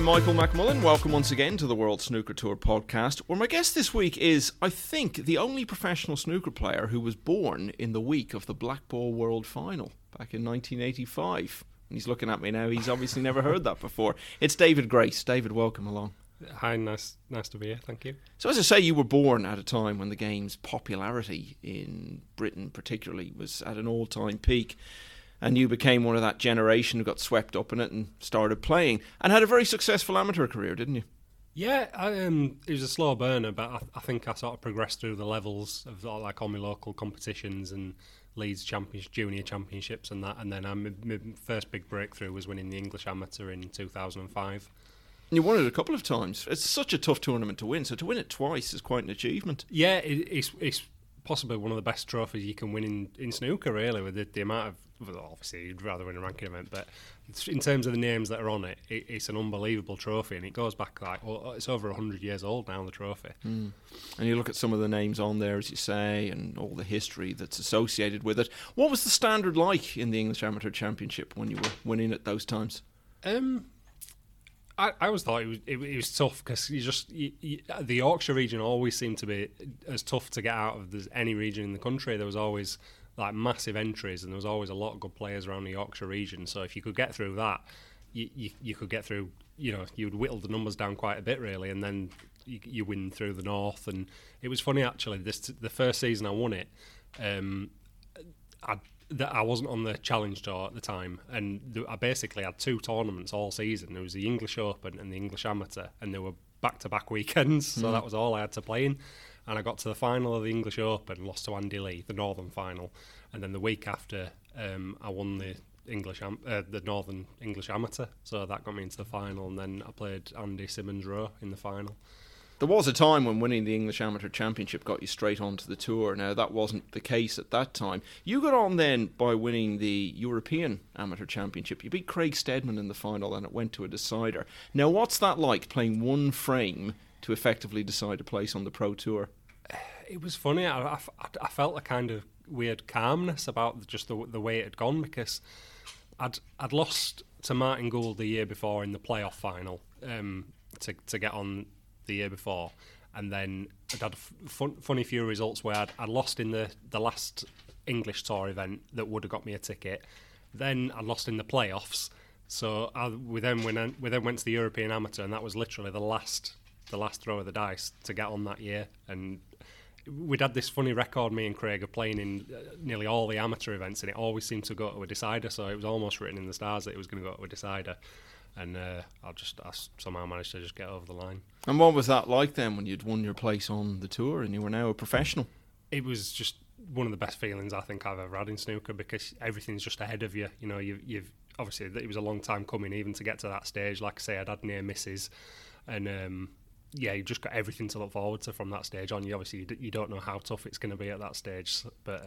I'm Michael McMullen. Welcome once again to the World Snooker Tour podcast, where my guest this week is, I think, the only professional snooker player who was born in the week of the Black Ball World Final back in 1985. And he's looking at me now. He's obviously never heard that before. It's David Grace. David, welcome along. Hi, nice to be here. Thank you. So as I say, you were born at a time when the game's popularity in Britain particularly was at an all-time peak. And you became one of that generation who got swept up in it and started playing. And had a very successful amateur career, didn't you? Yeah, it was a slow burner, but I think I sort of progressed through the levels of all my local competitions and Leeds Championships, Junior Championships and that. And then my first big breakthrough was winning the English Amateur in 2005. You won it a couple of times. It's such a tough tournament to win, so to win it twice is quite an achievement. Yeah, it's possibly one of the best trophies you can win in snooker, really, with the amount of... Well, obviously, you'd rather win a ranking event, but in terms of the names that are on it, it's an unbelievable trophy, and it goes back it's over 100 years old now, the trophy. Mm. And you look at some of the names on there, as you say, and all the history that's associated with it. What was the standard like in the English Amateur Championship when you were winning at those times? I always thought it was tough because the Yorkshire region always seemed to be as tough to get out of as any region in the country. There was always massive entries, and there was always a lot of good players around the Yorkshire region. So if you could get through that, you could get through. You know, you'd whittle the numbers down quite a bit, really, and then you win through the north. And it was funny actually. The first season I won it, I wasn't on the challenge tour at the time, and I basically had two tournaments all season. There was the English Open and the English Amateur, and they were back-to-back weekends, so that was all I had to play in. And I got to the final of the English Open, lost to Andy Lee, the Northern final, and then the week after I won the Northern English Amateur, so that got me into the final, and then I played Andy Symons-Rowe in the final. There was a time when winning the English Amateur Championship got you straight onto the tour. Now, that wasn't the case at that time. You got on then by winning the European Amateur Championship. You beat Craig Steadman in the final and it went to a decider. Now, what's that like, playing one frame to effectively decide a place on the Pro Tour? It was funny. I felt a kind of weird calmness about just the way it had gone, because I'd lost to Martin Gould the year before in the playoff final to get on the year before, and then I'd had funny few results where I'd lost in the last English Tour event that would have got me a ticket. Then I lost in the playoffs, so we then went to the European Amateur, and that was literally the last throw of the dice to get on that year. And we'd had this funny record, me and Craig, of playing in nearly all the amateur events, and it always seemed to go to a decider, so it was almost written in the stars that it was going to go to a decider. And I somehow managed to just get over the line. And what was that like then, when you'd won your place on the tour and you were now a professional? It was just one of the best feelings I think I've ever had in snooker, because everything's just ahead of you. You know, you've obviously, it was a long time coming even to get to that stage. Like I say, I'd had near misses, and you've just got everything to look forward to from that stage on. You obviously you don't know how tough it's going to be at that stage, but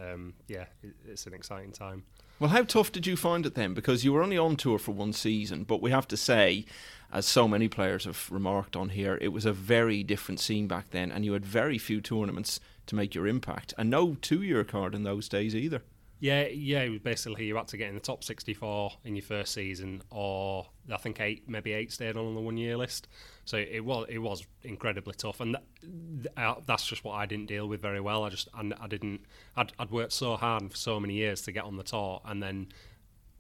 it's an exciting time. Well, how tough did you find it then? Because you were only on tour for one season, but we have to say, as so many players have remarked on here, it was a very different scene back then, and you had very few tournaments to make your impact, and no two-year card in those days either. Yeah, it was basically you had to get in the top 64 in your first season, or I think maybe eight stayed on the one-year list. So it was incredibly tough, and that's just what I didn't deal with very well. I'd worked so hard and for so many years to get on the tour, and then,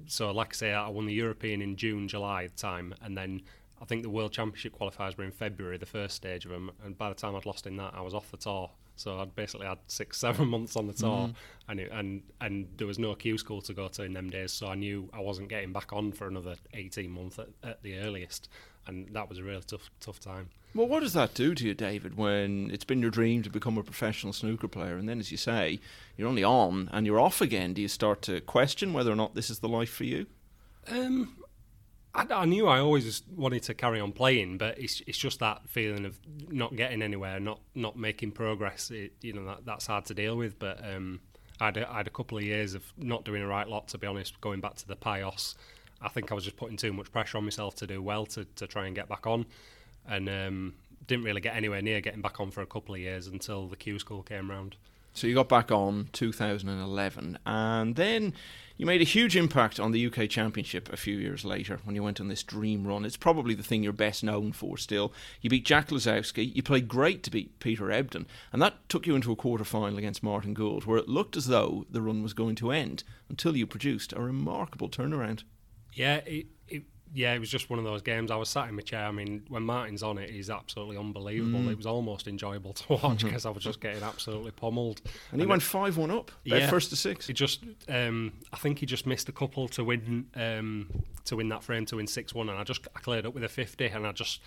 so like I say, I won the European in June, July time, and then I think the World Championship qualifiers were in February, the first stage of them, and by the time I'd lost in that, I was off the tour. So I'd basically had 6-7 months on the tour, and there was no Q school to go to in them days, so I knew I wasn't getting back on for another 18 months at the earliest, and that was a really tough time. Well, what does that do to you, David, when it's been your dream to become a professional snooker player, and then, as you say, you're only on and you're off again? Do you start to question whether or not this is the life for you? I knew I always wanted to carry on playing, but it's just that feeling of not getting anywhere, not making progress. That's hard to deal with. But I had a couple of years of not doing a right lot, to be honest, going back to the Pios. I think I was just putting too much pressure on myself to do well, to try and get back on. And didn't really get anywhere near getting back on for a couple of years until the Q school came round. So you got back on 2011, and then you made a huge impact on the UK Championship a few years later when you went on this dream run. It's probably the thing you're best known for still. You beat Jack Lisowski, you played great to beat Peter Ebdon, and that took you into a quarter-final against Martin Gould, where it looked as though the run was going to end until you produced a remarkable turnaround. Yeah, it was just one of those games. I was sat in my chair. I mean, when Martin's on it, he's absolutely unbelievable. It was almost enjoyable to watch because I was just getting absolutely pummeled. And he went 5-1 up, first to six. He just, I think he just missed a couple to win that frame, to win 6-1, and I cleared up with a 50, and I just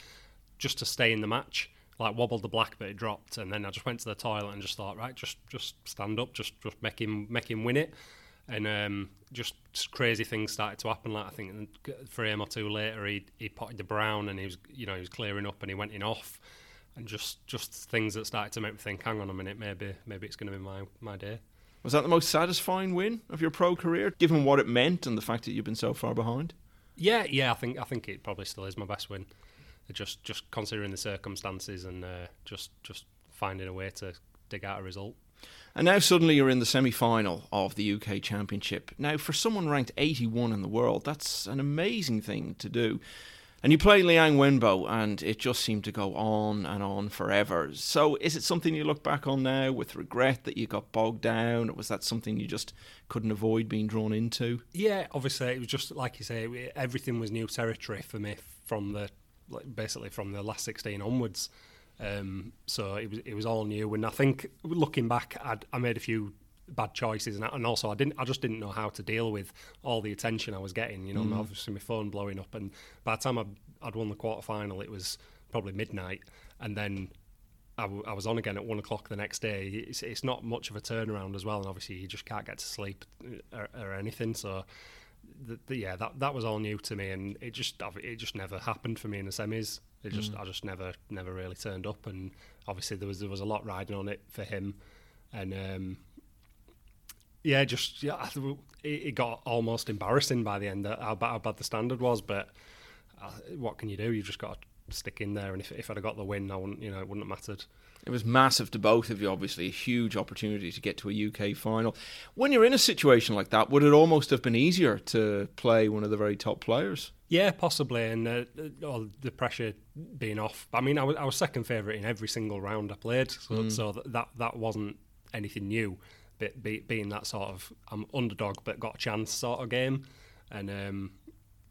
to stay in the match, like wobbled the black, but it dropped, and then I just went to the toilet and just thought, right, just stand up, just make him win it. And just crazy things started to happen. Like I think a frame or two later, he potted the brown, and he was clearing up, and he went in off, and just things that started to make me think, hang on a minute, maybe it's going to be my day. Was that the most satisfying win of your pro career, given what it meant and the fact that you've been so far behind? Yeah, I think it probably still is my best win. Just considering the circumstances and just finding a way to dig out a result. And now suddenly you're in the semi-final of the UK Championship. Now, for someone ranked 81 in the world, that's an amazing thing to do. And you play Liang Wenbo, and it just seemed to go on and on forever. So is it something you look back on now with regret that you got bogged down? Or was that something you just couldn't avoid being drawn into? Yeah, obviously, it was just, like you say, everything was new territory for me from the last 16 onwards. So it was all new, and I think looking back, I made a few bad choices, and also I just didn't know how to deal with all the attention I was getting. Obviously my phone blowing up, and by the time I'd won the quarterfinal, it was probably midnight, and then I was on again at 1:00 the next day. It's not much of a turnaround as well, and obviously you just can't get to sleep or anything. So that was all new to me, and it just never happened for me in the semis. I just never really turned up, and obviously there was a lot riding on it for him, and it got almost embarrassing by the end, how bad the standard was. But what can you do? You've just got to stick in there, and if I'd have got the win, I wouldn't, it wouldn't have mattered. It was massive to both of you, obviously, a huge opportunity to get to a UK final. When you're in a situation like that, would it almost have been easier to play one of the very top players? Yeah, possibly, and the pressure being off. I mean, I was second favourite in every single round I played, so that wasn't anything new, being that sort of I'm underdog but got a chance sort of game. And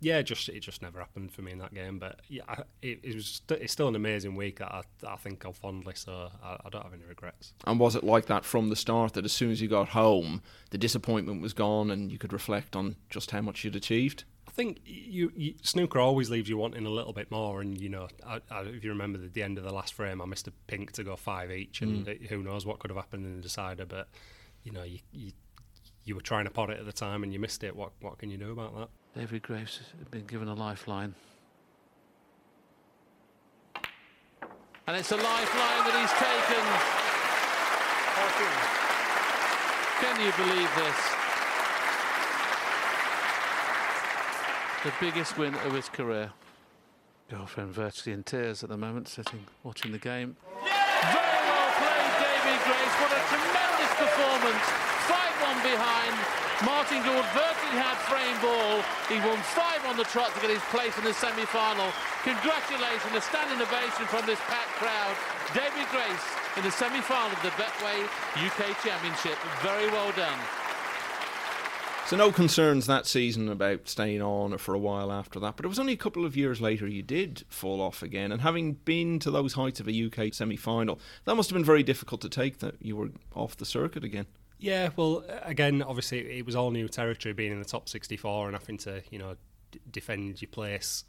it just never happened for me in that game. But yeah, it's still an amazing week that I think of fondly, so I don't have any regrets. And was it like that from the start, that as soon as you got home, the disappointment was gone and you could reflect on just how much you'd achieved? I think snooker always leaves you wanting a little bit more, and if you remember at the end of the last frame, I missed a pink to go 5 each, and who knows what could have happened in the decider. But you were trying to pot it at the time, and you missed it. What can you do about that? David Grace has been given a lifeline, and it's a lifeline that he's taken. Can you believe this? The biggest win of his career. Girlfriend virtually in tears at the moment, sitting watching the game. Yeah! Very well played, David Grace. What a tremendous performance. 5-1 behind. Martin Gould virtually had frame ball. He won 5 on the trot to get his place in the semi-final. Congratulations, a standing ovation from this packed crowd. David Grace in the semi-final of the Betway UK Championship. Very well done. So no concerns that season about staying on or for a while after that, but it was only a couple of years later you did fall off again, and having been to those heights of a UK semi-final, that must have been very difficult to take, that you were off the circuit again. Yeah, well, again, obviously it was all new territory being in the top 64 and having to, defend your place.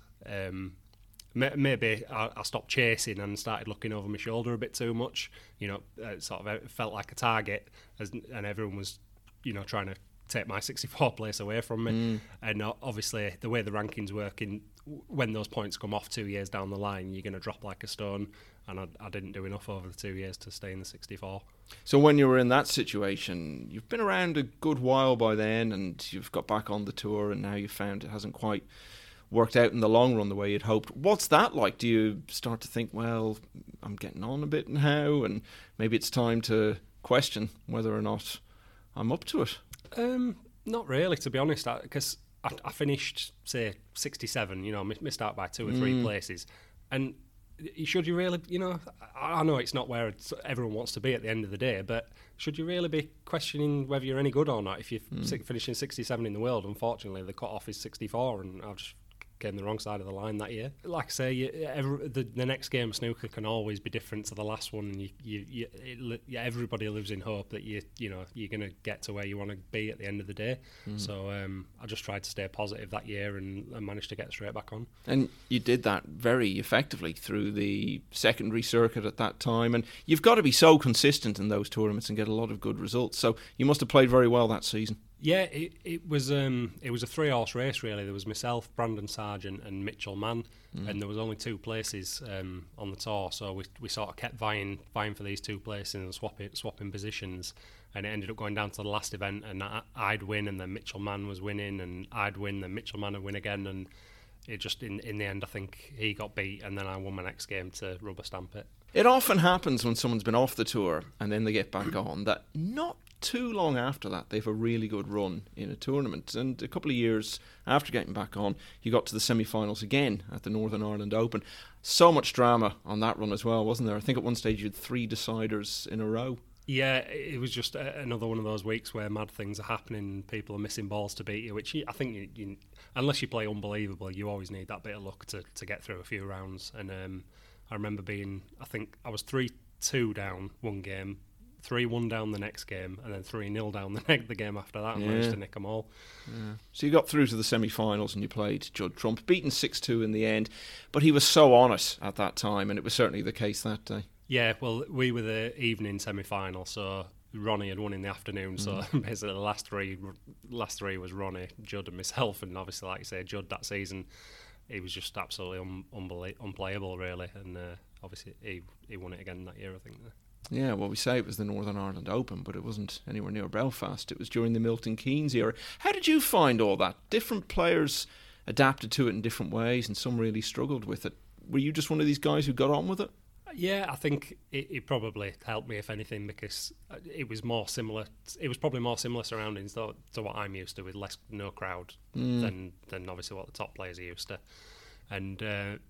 Maybe I stopped chasing and started looking over my shoulder a bit too much. It sort of felt like a target, and everyone was, trying to take my 64 place away from me, and obviously the way the rankings work, when those points come off 2 years down the line, you're going to drop like a stone, and I didn't do enough over the 2 years to stay in the 64. So when you were in that situation, you've been around a good while by then, and you've got back on the tour, and now you've found it hasn't quite worked out in the long run the way you'd hoped. What's that like? Do you start to think, well, I'm getting on a bit now, and maybe it's time to question whether or not I'm up to it? Not really, to be honest, because I finished, say, 67, you know, missed out by two or three places. And should you really, you know, I know it's not where everyone wants to be at the end of the day, but should you really be questioning whether you're any good or not if you're finishing 67 in the world? Unfortunately, the cut-off is 64, and I've just came the wrong side of the line that year. Like I say, the next game of snooker can always be different to the last one, and everybody lives in hope that you're going to get to where you want to be at the end of the day. So I just tried to stay positive that year and managed to get straight back on. And you did that very effectively through the secondary circuit at that time, and you've got to be so consistent in those tournaments and get a lot of good results, so you must have played very well that season. Yeah, it was a three-horse race, really. There was myself, Brandon Sargent and Mitchell Mann, and there was only two places on the tour, so we sort of kept vying for these two places and swapping positions, and it ended up going down to the last event, and I'd win, and then Mitchell Mann was winning, and I'd win, then Mitchell Mann would win again, and it just, in the end, I think he got beat, and then I won my next game to rubber stamp it. It often happens when someone's been off the tour and then they get back on that not too long after that they've a really good run in a tournament. And a couple of years after getting back on, you got to the semi-finals again at the Northern Ireland Open. So much drama on that run as well, wasn't there? I think at one stage you had three deciders in a row. Yeah, it was just another one of those weeks where mad things are happening, people are missing balls to beat you, which I think you, unless you play unbelievable, you always need that bit of luck to get through a few rounds. And I remember I was 3-2 down one game, 3-1 down the next game, and then 3-0 down the game after that, and managed to nick them all. Yeah. So you got through to the semi-finals and you played Judd Trump, beaten 6-2 in the end, but he was so on it at that time, and it was certainly the case that day. Yeah, well, we were the evening semi-final, so Ronnie had won in the afternoon, so basically the last three was Ronnie, Judd and myself, and obviously, like you say, Judd that season, he was just absolutely unplayable, really, and obviously he won it again that year, I think. Yeah, well, we say it was the Northern Ireland Open, but it wasn't anywhere near Belfast. It was during the Milton Keynes era. How did you find all that? Different players adapted to it in different ways, and some really struggled with it. Were you just one of these guys who got on with it? Yeah, I think it probably helped me, if anything, because it was more similar. It was probably more similar surroundings to what I'm used to, with no crowd than obviously what the top players are used to. And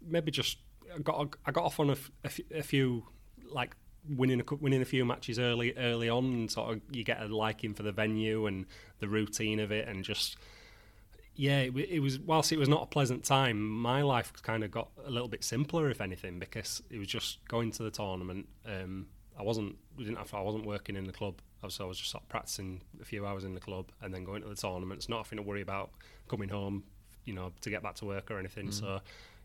maybe just I got off on a few, like, winning a few matches early on, and sort of you get a liking for the venue and the routine of it, and just it was, whilst it was not a pleasant time, my life kind of got a little bit simpler, if anything, because it was just going to the tournament. I wasn't working in the club, so I was just sort of practicing a few hours in the club and then going to the tournaments, not having to worry about coming home, you know, to get back to work or anything. So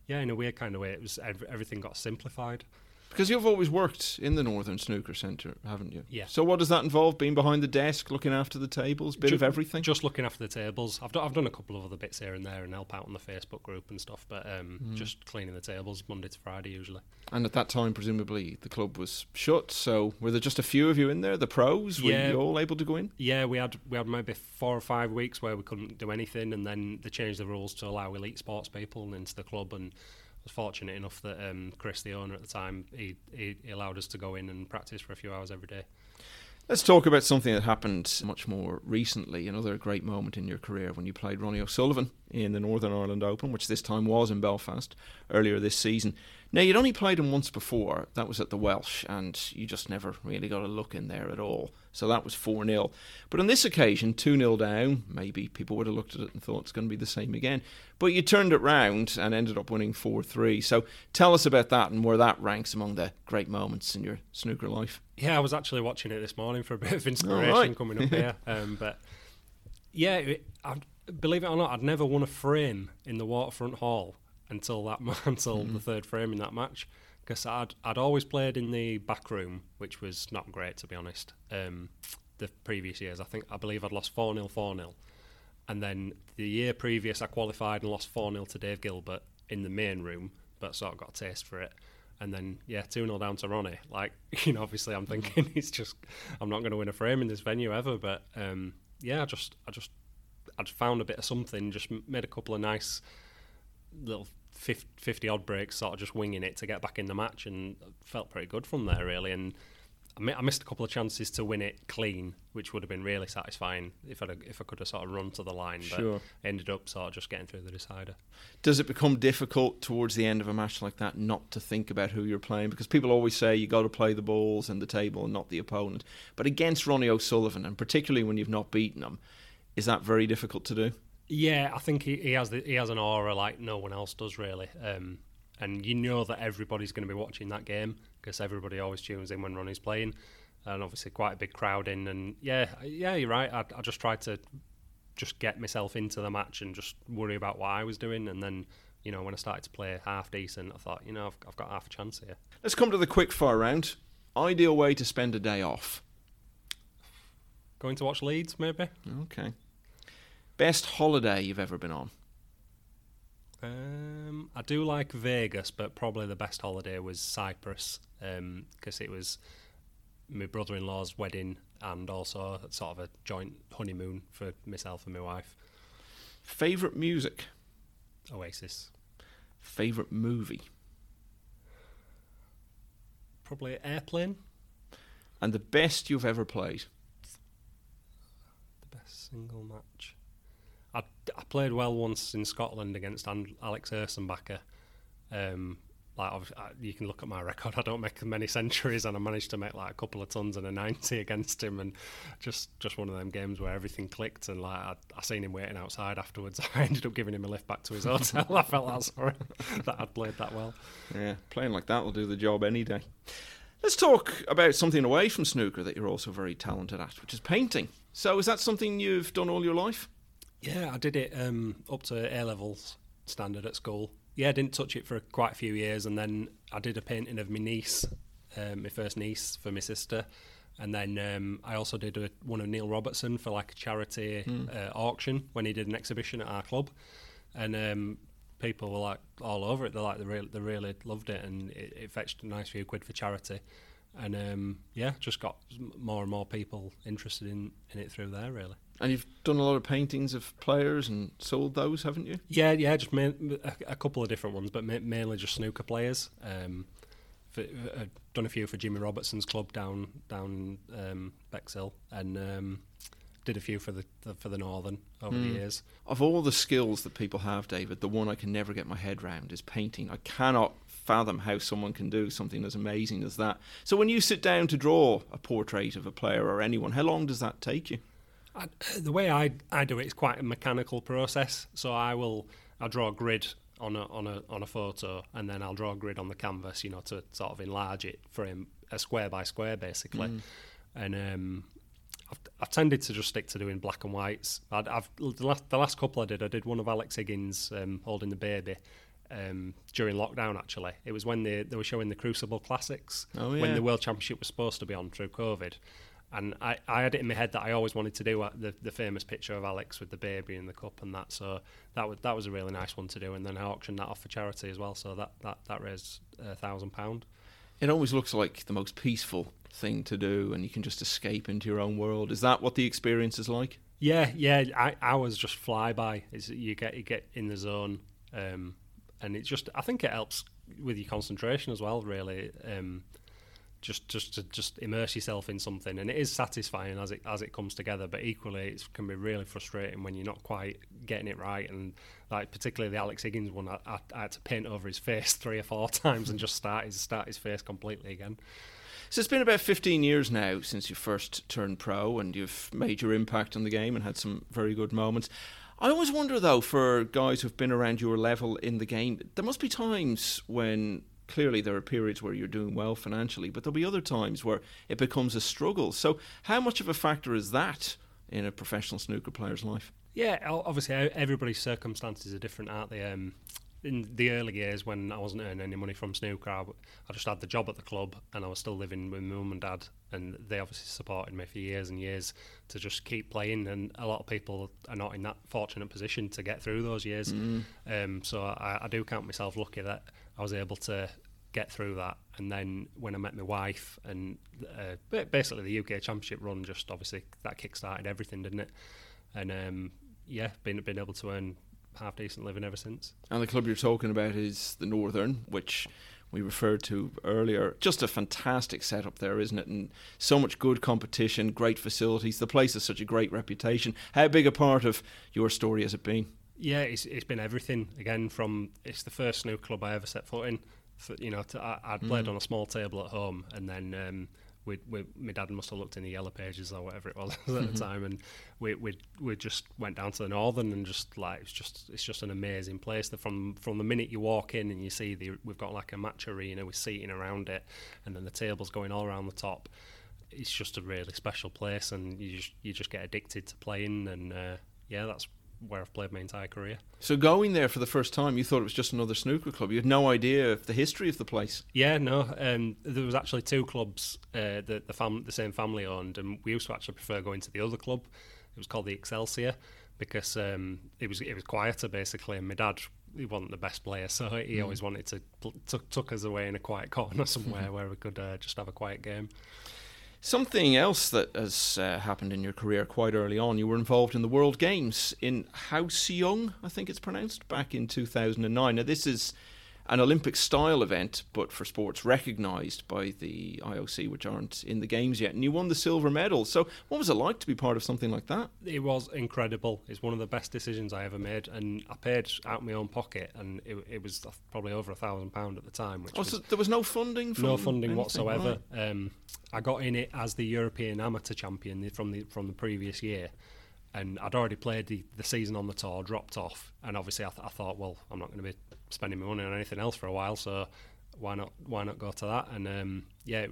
in a weird kind of way, it was everything got simplified. Because you've always worked in the Northern Snooker Centre, haven't you? Yeah. So what does that involve? Being behind the desk, looking after the tables, of everything? Just looking after the tables. I've done a couple of other bits here and there and help out on the Facebook group and stuff, but just cleaning the tables Monday to Friday usually. And at that time, presumably, the club was shut, so were there just a few of you in there, the pros? Were you all able to go in? Yeah, we had maybe 4 or 5 weeks where we couldn't do anything, and then they changed the rules to allow elite sports people into the club, and I was fortunate enough that Chris, the owner at the time, he allowed us to go in and practice for a few hours every day. Let's talk about something that happened much more recently, another great moment in your career when you played Ronnie O'Sullivan in the Northern Ireland Open, which this time was in Belfast earlier this season. Now, you'd only played him once before, that was at the Welsh, and you just never really got a look in there at all. So that was 4-0. But on this occasion, 2-0 down, maybe people would have looked at it and thought it's going to be the same again. But you turned it round and ended up winning 4-3. So tell us about that and where that ranks among the great moments in your snooker life. Yeah, I was actually watching it this morning for a bit of inspiration coming up here. But yeah, believe it or not, I'd never won a frame in the Waterfront Hall until the third frame in that match. Because I'd always played in the back room, which was not great, to be honest. The previous years, I believe I'd lost 4-0, and then the year previous I qualified and lost 4-0 to Dave Gilbert in the main room, but sort of got a taste for it. And then 2-0 down to Ronnie. Like, you know, obviously I'm thinking I'm not going to win a frame in this venue ever. But I just found a bit of something. Just made a couple of nice little 50 odd breaks, sort of just winging it to get back in the match, and felt pretty good from there, really. And I missed a couple of chances to win it clean, which would have been really satisfying if I could have sort of run to the line. But sure. I ended up sort of just getting through the decider. Does it become difficult towards the end of a match like that not to think about who you're playing? Because people always say you got to play the balls and the table and not the opponent. But against Ronnie O'Sullivan, and particularly when you've not beaten him, is that very difficult to do? Yeah, I think he has an aura like no one else does really. And you know that everybody's going to be watching that game because everybody always tunes in when Ronnie's playing, and obviously quite a big crowd in. And yeah, you're right. I just tried to just get myself into the match and just worry about what I was doing. And then, you know, when I started to play half decent, I thought, you know, I've got half a chance here. Let's come to the quick fire round. Ideal way to spend a day off? Going to watch Leeds, maybe. Okay. Best holiday you've ever been on? I do like Vegas, but probably the best holiday was Cyprus, because it was my brother-in-law's wedding and also sort of a joint honeymoon for myself and my wife. Favourite music? Oasis. Favourite movie? Probably Airplane. And the best you've ever played? The best single match? I played well once in Scotland against Alex Erzenbacher. You can look at my record. I don't make many centuries, and I managed to make like a couple of tons and a 90 against him, and just one of them games where everything clicked. And like I seen him waiting outside afterwards. I ended up giving him a lift back to his hotel. I felt that sorry that I'd played that well. Yeah, playing like that will do the job any day. Let's talk about something away from snooker that you're also very talented at, which is painting. So is that something you've done all your life? Yeah, I did it up to A-level standard at school. Yeah, I didn't touch it for quite a few years, and then I did a painting of my niece, my first niece, for my sister. And then I also did one of Neil Robertson for like a charity auction when he did an exhibition at our club. And people were like all over it. They really loved it, and it fetched a nice few quid for charity. And just got more and more people interested in it through there, really. And you've done a lot of paintings of players and sold those, haven't you? Yeah, just a couple of different ones, but mainly just snooker players. I've done a few for Jimmy Robertson's club down Bexhill, and did a few for the Northern over the years. Of all the skills that people have, David, the one I can never get my head round is painting. I cannot fathom how someone can do something as amazing as that. So when you sit down to draw a portrait of a player or anyone, how long does that take you? The way I do it is quite a mechanical process. So I'll draw a grid on a photo, and then I'll draw a grid on the canvas, you know, to sort of enlarge it frame a square by square basically. And I've tended to just stick to doing black and whites. The last couple I did one of Alex Higgins holding the baby during lockdown. Actually, it was when they were showing the Crucible Classics when the World Championship was supposed to be on through COVID. And I had it in my head that I always wanted to do the famous picture of Alex with the baby in the cup and that. So that was a really nice one to do. And then I auctioned that off for charity as well. So that raised £1,000. It always looks like the most peaceful thing to do, and you can just escape into your own world. Is that what the experience is like? Yeah. Hours just fly by. You get in the zone, and it just, I think it helps with your concentration as well, really. Just immerse yourself in something, and it is satisfying as it comes together, but equally it can be really frustrating when you're not quite getting it right. And like particularly the Alex Higgins one, I had to paint over his face 3 or 4 times and just start his face completely again. So it's been about 15 years now since you first turned pro, and you've made your impact on the game and had some very good moments. I always wonder though, for guys who've been around your level in the game, there must be times when clearly there are periods where you're doing well financially, but there'll be other times where it becomes a struggle. So how much of a factor is that in a professional snooker player's life? Yeah, obviously everybody's circumstances are different, aren't they? In the early years when I wasn't earning any money from snooker, I just had the job at the club, and I was still living with my mum and dad, and they obviously supported me for years and years to just keep playing. And a lot of people are not in that fortunate position to get through those years. So I do count myself lucky that I was able to get through that. And then when I met my wife, and basically the UK Championship run, just obviously that kick-started everything, didn't it? And been able to earn half-decent living ever since. And the club you're talking about is the Northern, which we referred to earlier. Just a fantastic setup there, isn't it? And so much good competition, great facilities. The place has such a great reputation. How big a part of your story has it been? Yeah, it's been everything. Again, from it's the first snooker club I ever set foot in. I'd played on a small table at home, and then my dad must have looked in the yellow pages or whatever it was at the time, and we just went down to the Northern, and just like it's just an amazing place. That from the minute you walk in and you see we've got like a match arena with seating around it, and then the tables going all around the top. It's just a really special place, and you just get addicted to playing, and that's where I've played my entire career. So going there for the first time, you thought it was just another snooker club. You had no idea of the history of the place. Yeah, no. There was actually two clubs that the same family owned, and we used to actually prefer going to the other club. It was called the Excelsior because it was quieter, basically, and my dad, he wasn't the best player, so he always wanted to tuck us away in a quiet corner somewhere where we could just have a quiet game. Something else that has happened in your career quite early on, you were involved in the World Games in Kaohsiung, I think it's pronounced, back in 2009. Now, this is an Olympic-style event, but for sports recognised by the IOC, which aren't in the Games yet, and you won the silver medal. So what was it like to be part of something like that? It was incredible. It's one of the best decisions I ever made, and I paid out of my own pocket, and it was probably over £1,000 at the time. Which so there was no funding? No funding whatsoever. Right. I got in it as the European Amateur Champion from the previous year, and I'd already played the season on the tour, dropped off, and obviously I thought, well, I'm not going to be spending my money on anything else for a while, so why not go to that? And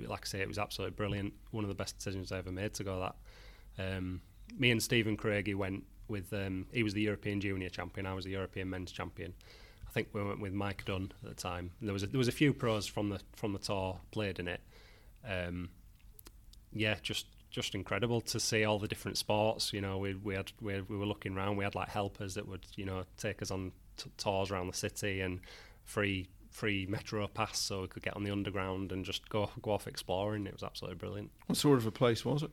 like I say, it was absolutely brilliant. One of the best decisions I ever made to go to that. Me and Stephen Craigie went with, he was the European Junior Champion, I was the European Men's Champion. I think we went with Mike Dunn at the time. There was a few pros from the tour played in it. Just incredible to see all the different sports. We were looking around. We had like helpers that would take us on tours around the city, and free metro pass so we could get on the underground and just go off exploring. It was absolutely brilliant. What sort of a place was it?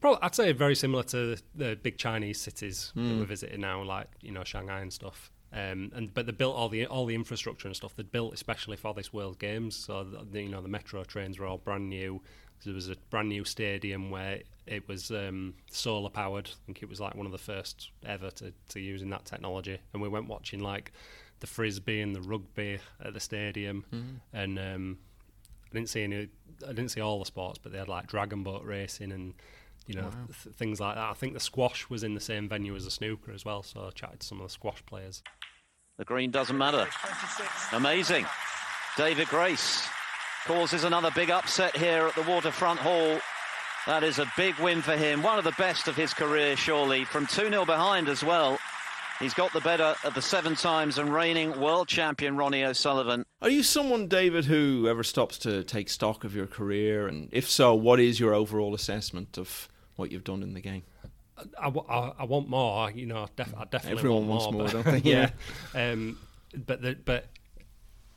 Probably I'd say very similar to the big Chinese cities that we're visiting now, like Shanghai and stuff. But they built all the infrastructure and stuff. They'd built especially for this World Games. So the metro trains were all brand new. There was a brand new stadium where it was solar powered. I think it was like one of the first ever to use in that technology. And we went watching like the frisbee and the rugby at the stadium. And I didn't see all the sports, but they had like dragon boat racing and things like that. I think the squash was in the same venue as the snooker as well. So I chatted to some of the squash players. The green doesn't matter. 26. Amazing. David Grace causes another big upset here at the Waterfront Hall. That is a big win for him. One of the best of his career, surely. From 2-0 behind as well, he's got the better of the seven times and reigning world champion Ronnie O'Sullivan. Are you someone, David, who ever stops to take stock of your career? And if so, what is your overall assessment of what you've done in the game? I want more. I definitely Everyone wants more, don't they? Yeah. But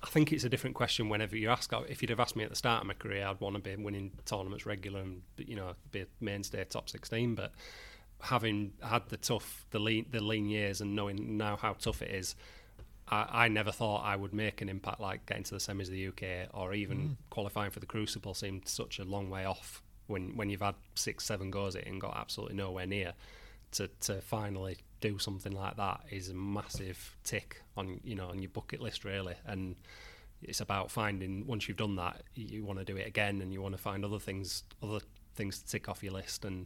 I think it's a different question whenever you ask. If you'd have asked me at the start of my career, I'd want to be winning tournaments regular and be a mainstay top 16. But having had the lean years and knowing now how tough it is, I never thought I would make an impact like getting to the semis of the UK or even qualifying for the Crucible seemed such a long way off when you've had 6-7 goes at it and got absolutely nowhere near. To finally do something like that is a massive tick on your bucket list, really. And it's about finding, once you've done that, you want to do it again, and you want to find other things to tick off your list, and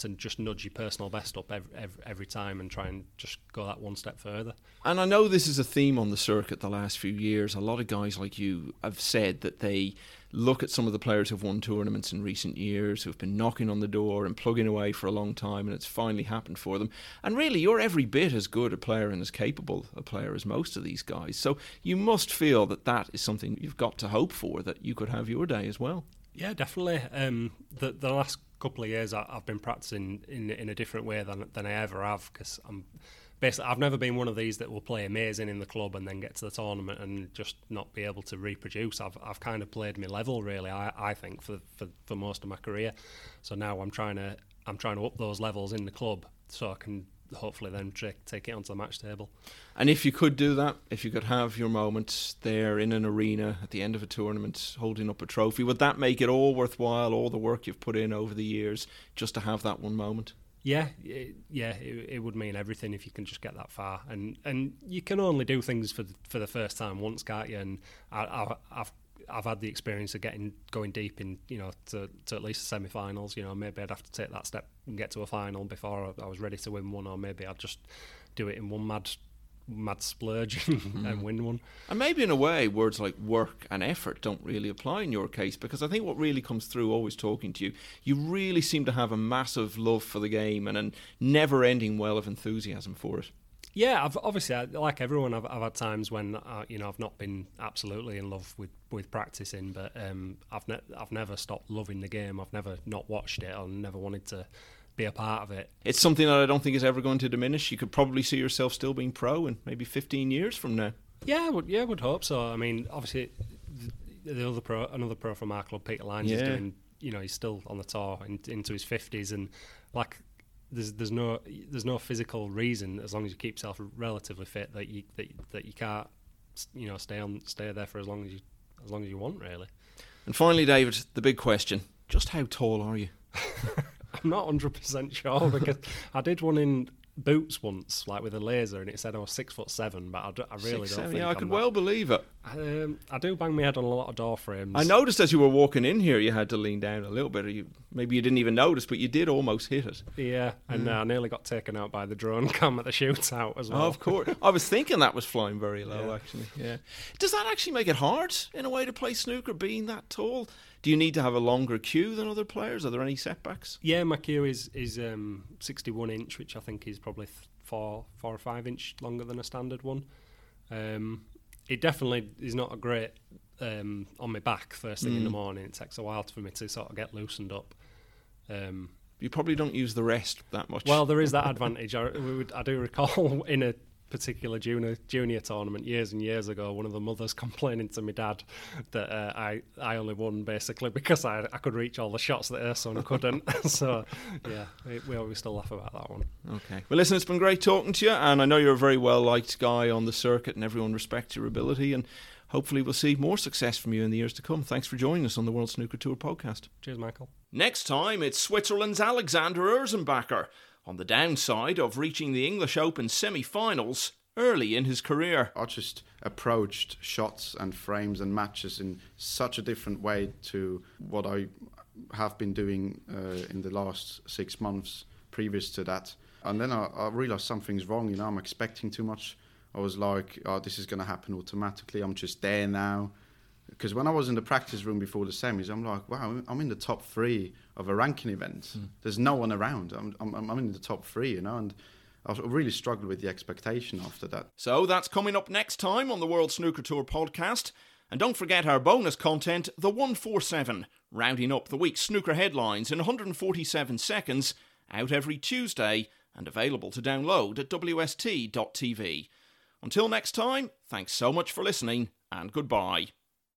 to just nudge your personal best up every time and try and just go that one step further. And I know this is a theme on the circuit the last few years. A lot of guys like you have said that they look at some of the players who've won tournaments in recent years, who've been knocking on the door and plugging away for a long time, and it's finally happened for them. And really, you're every bit as good a player and as capable a player as most of these guys. So you must feel that is something you've got to hope for, that you could have your day as well. Yeah, definitely. The last couple of years I've been practicing in a different way than I ever have, because I've never been one of these that will play amazing in the club and then get to the tournament and just not be able to reproduce. I've kind of played my level, really. I think for most of my career, so now I'm trying to up those levels in the club so I can hopefully then take it onto the match table. And if you could do that, if you could have your moments there in an arena at the end of a tournament holding up a trophy, would that make it all worthwhile, all the work you've put in over the years, just to have that one moment? Yeah, it would mean everything if you can just get that far. And you can only do things for the first time once, can't you? And I've had the experience of going deep in, to at least the semi-finals. Maybe I'd have to take that step and get to a final before I was ready to win one, or maybe I'd just do it in one mad splurge and win one. And maybe in a way, words like work and effort don't really apply in your case, because I think what really comes through always talking to you, you really seem to have a massive love for the game and a never-ending well of enthusiasm for it. Yeah, I've, like everyone, I've had times when I've not been absolutely in love with practicing, but I've never stopped loving the game. I've never not watched it. I've never wanted to be a part of it. It's something that I don't think is ever going to diminish. You could probably see yourself still being pro in maybe 15 years from now. Yeah, I would hope so. I mean, obviously, another pro from our club, Peter Lyons, is doing. He's still on the tour into his 50s, and like. There's no physical reason, as long as you keep yourself relatively fit, that you can't stay there for as long as you want, really. And finally, David, the big question: just how tall are you? I'm not 100% sure, because I did one in boots once, like with a laser, and it said I was 6'7", but I really don't think. Yeah, I could well believe it. I do bang my head on a lot of door frames. I noticed as you were walking in here, you had to lean down a little bit. Maybe you didn't even notice, but you did almost hit it. Yeah, and I nearly got taken out by the drone cam at the shootout as well. Oh, of course. I was thinking that was flying very low, actually. Yeah. Does that actually make it hard, in a way, to play snooker, being that tall? Do you need to have a longer cue than other players? Are there any setbacks? Yeah, my cue is 61 inch, which I think is probably four or 5 inch longer than a standard one. It definitely is not a great on my back first thing in the morning. It takes a while for me to sort of get loosened up. You probably don't use the rest that much. Well, there is that advantage. I do recall in a particular junior tournament years and years ago, one of the mothers complaining to my dad that I only won basically because I could reach all the shots that her son couldn't. So yeah, we always still laugh about that one. Okay, well listen, it's been great talking to you, and I know you're a very well liked guy on the circuit and everyone respects your ability, and hopefully we'll see more success from you in the years to come. Thanks for joining us on the World Snooker Tour podcast. Cheers, Michael. Next time, it's Switzerland's Alexander Erzenbacher, on the downside of reaching the English Open semi-finals early in his career. I just approached shots and frames and matches in such a different way to what I have been doing in the last 6 months previous to that. And then I realised something's wrong, I'm expecting too much. I was like, oh, this is going to happen automatically, I'm just there now. Because when I was in the practice room before the semis, I'm like, wow, I'm in the top 3 of a ranking event. There's no one around. I'm in the top 3, and I really struggled with the expectation after that. So that's coming up next time on the World Snooker Tour podcast. And don't forget our bonus content, The 147, rounding up the week's snooker headlines in 147 seconds, out every Tuesday and available to download at wst.tv. Until next time, thanks so much for listening, and goodbye.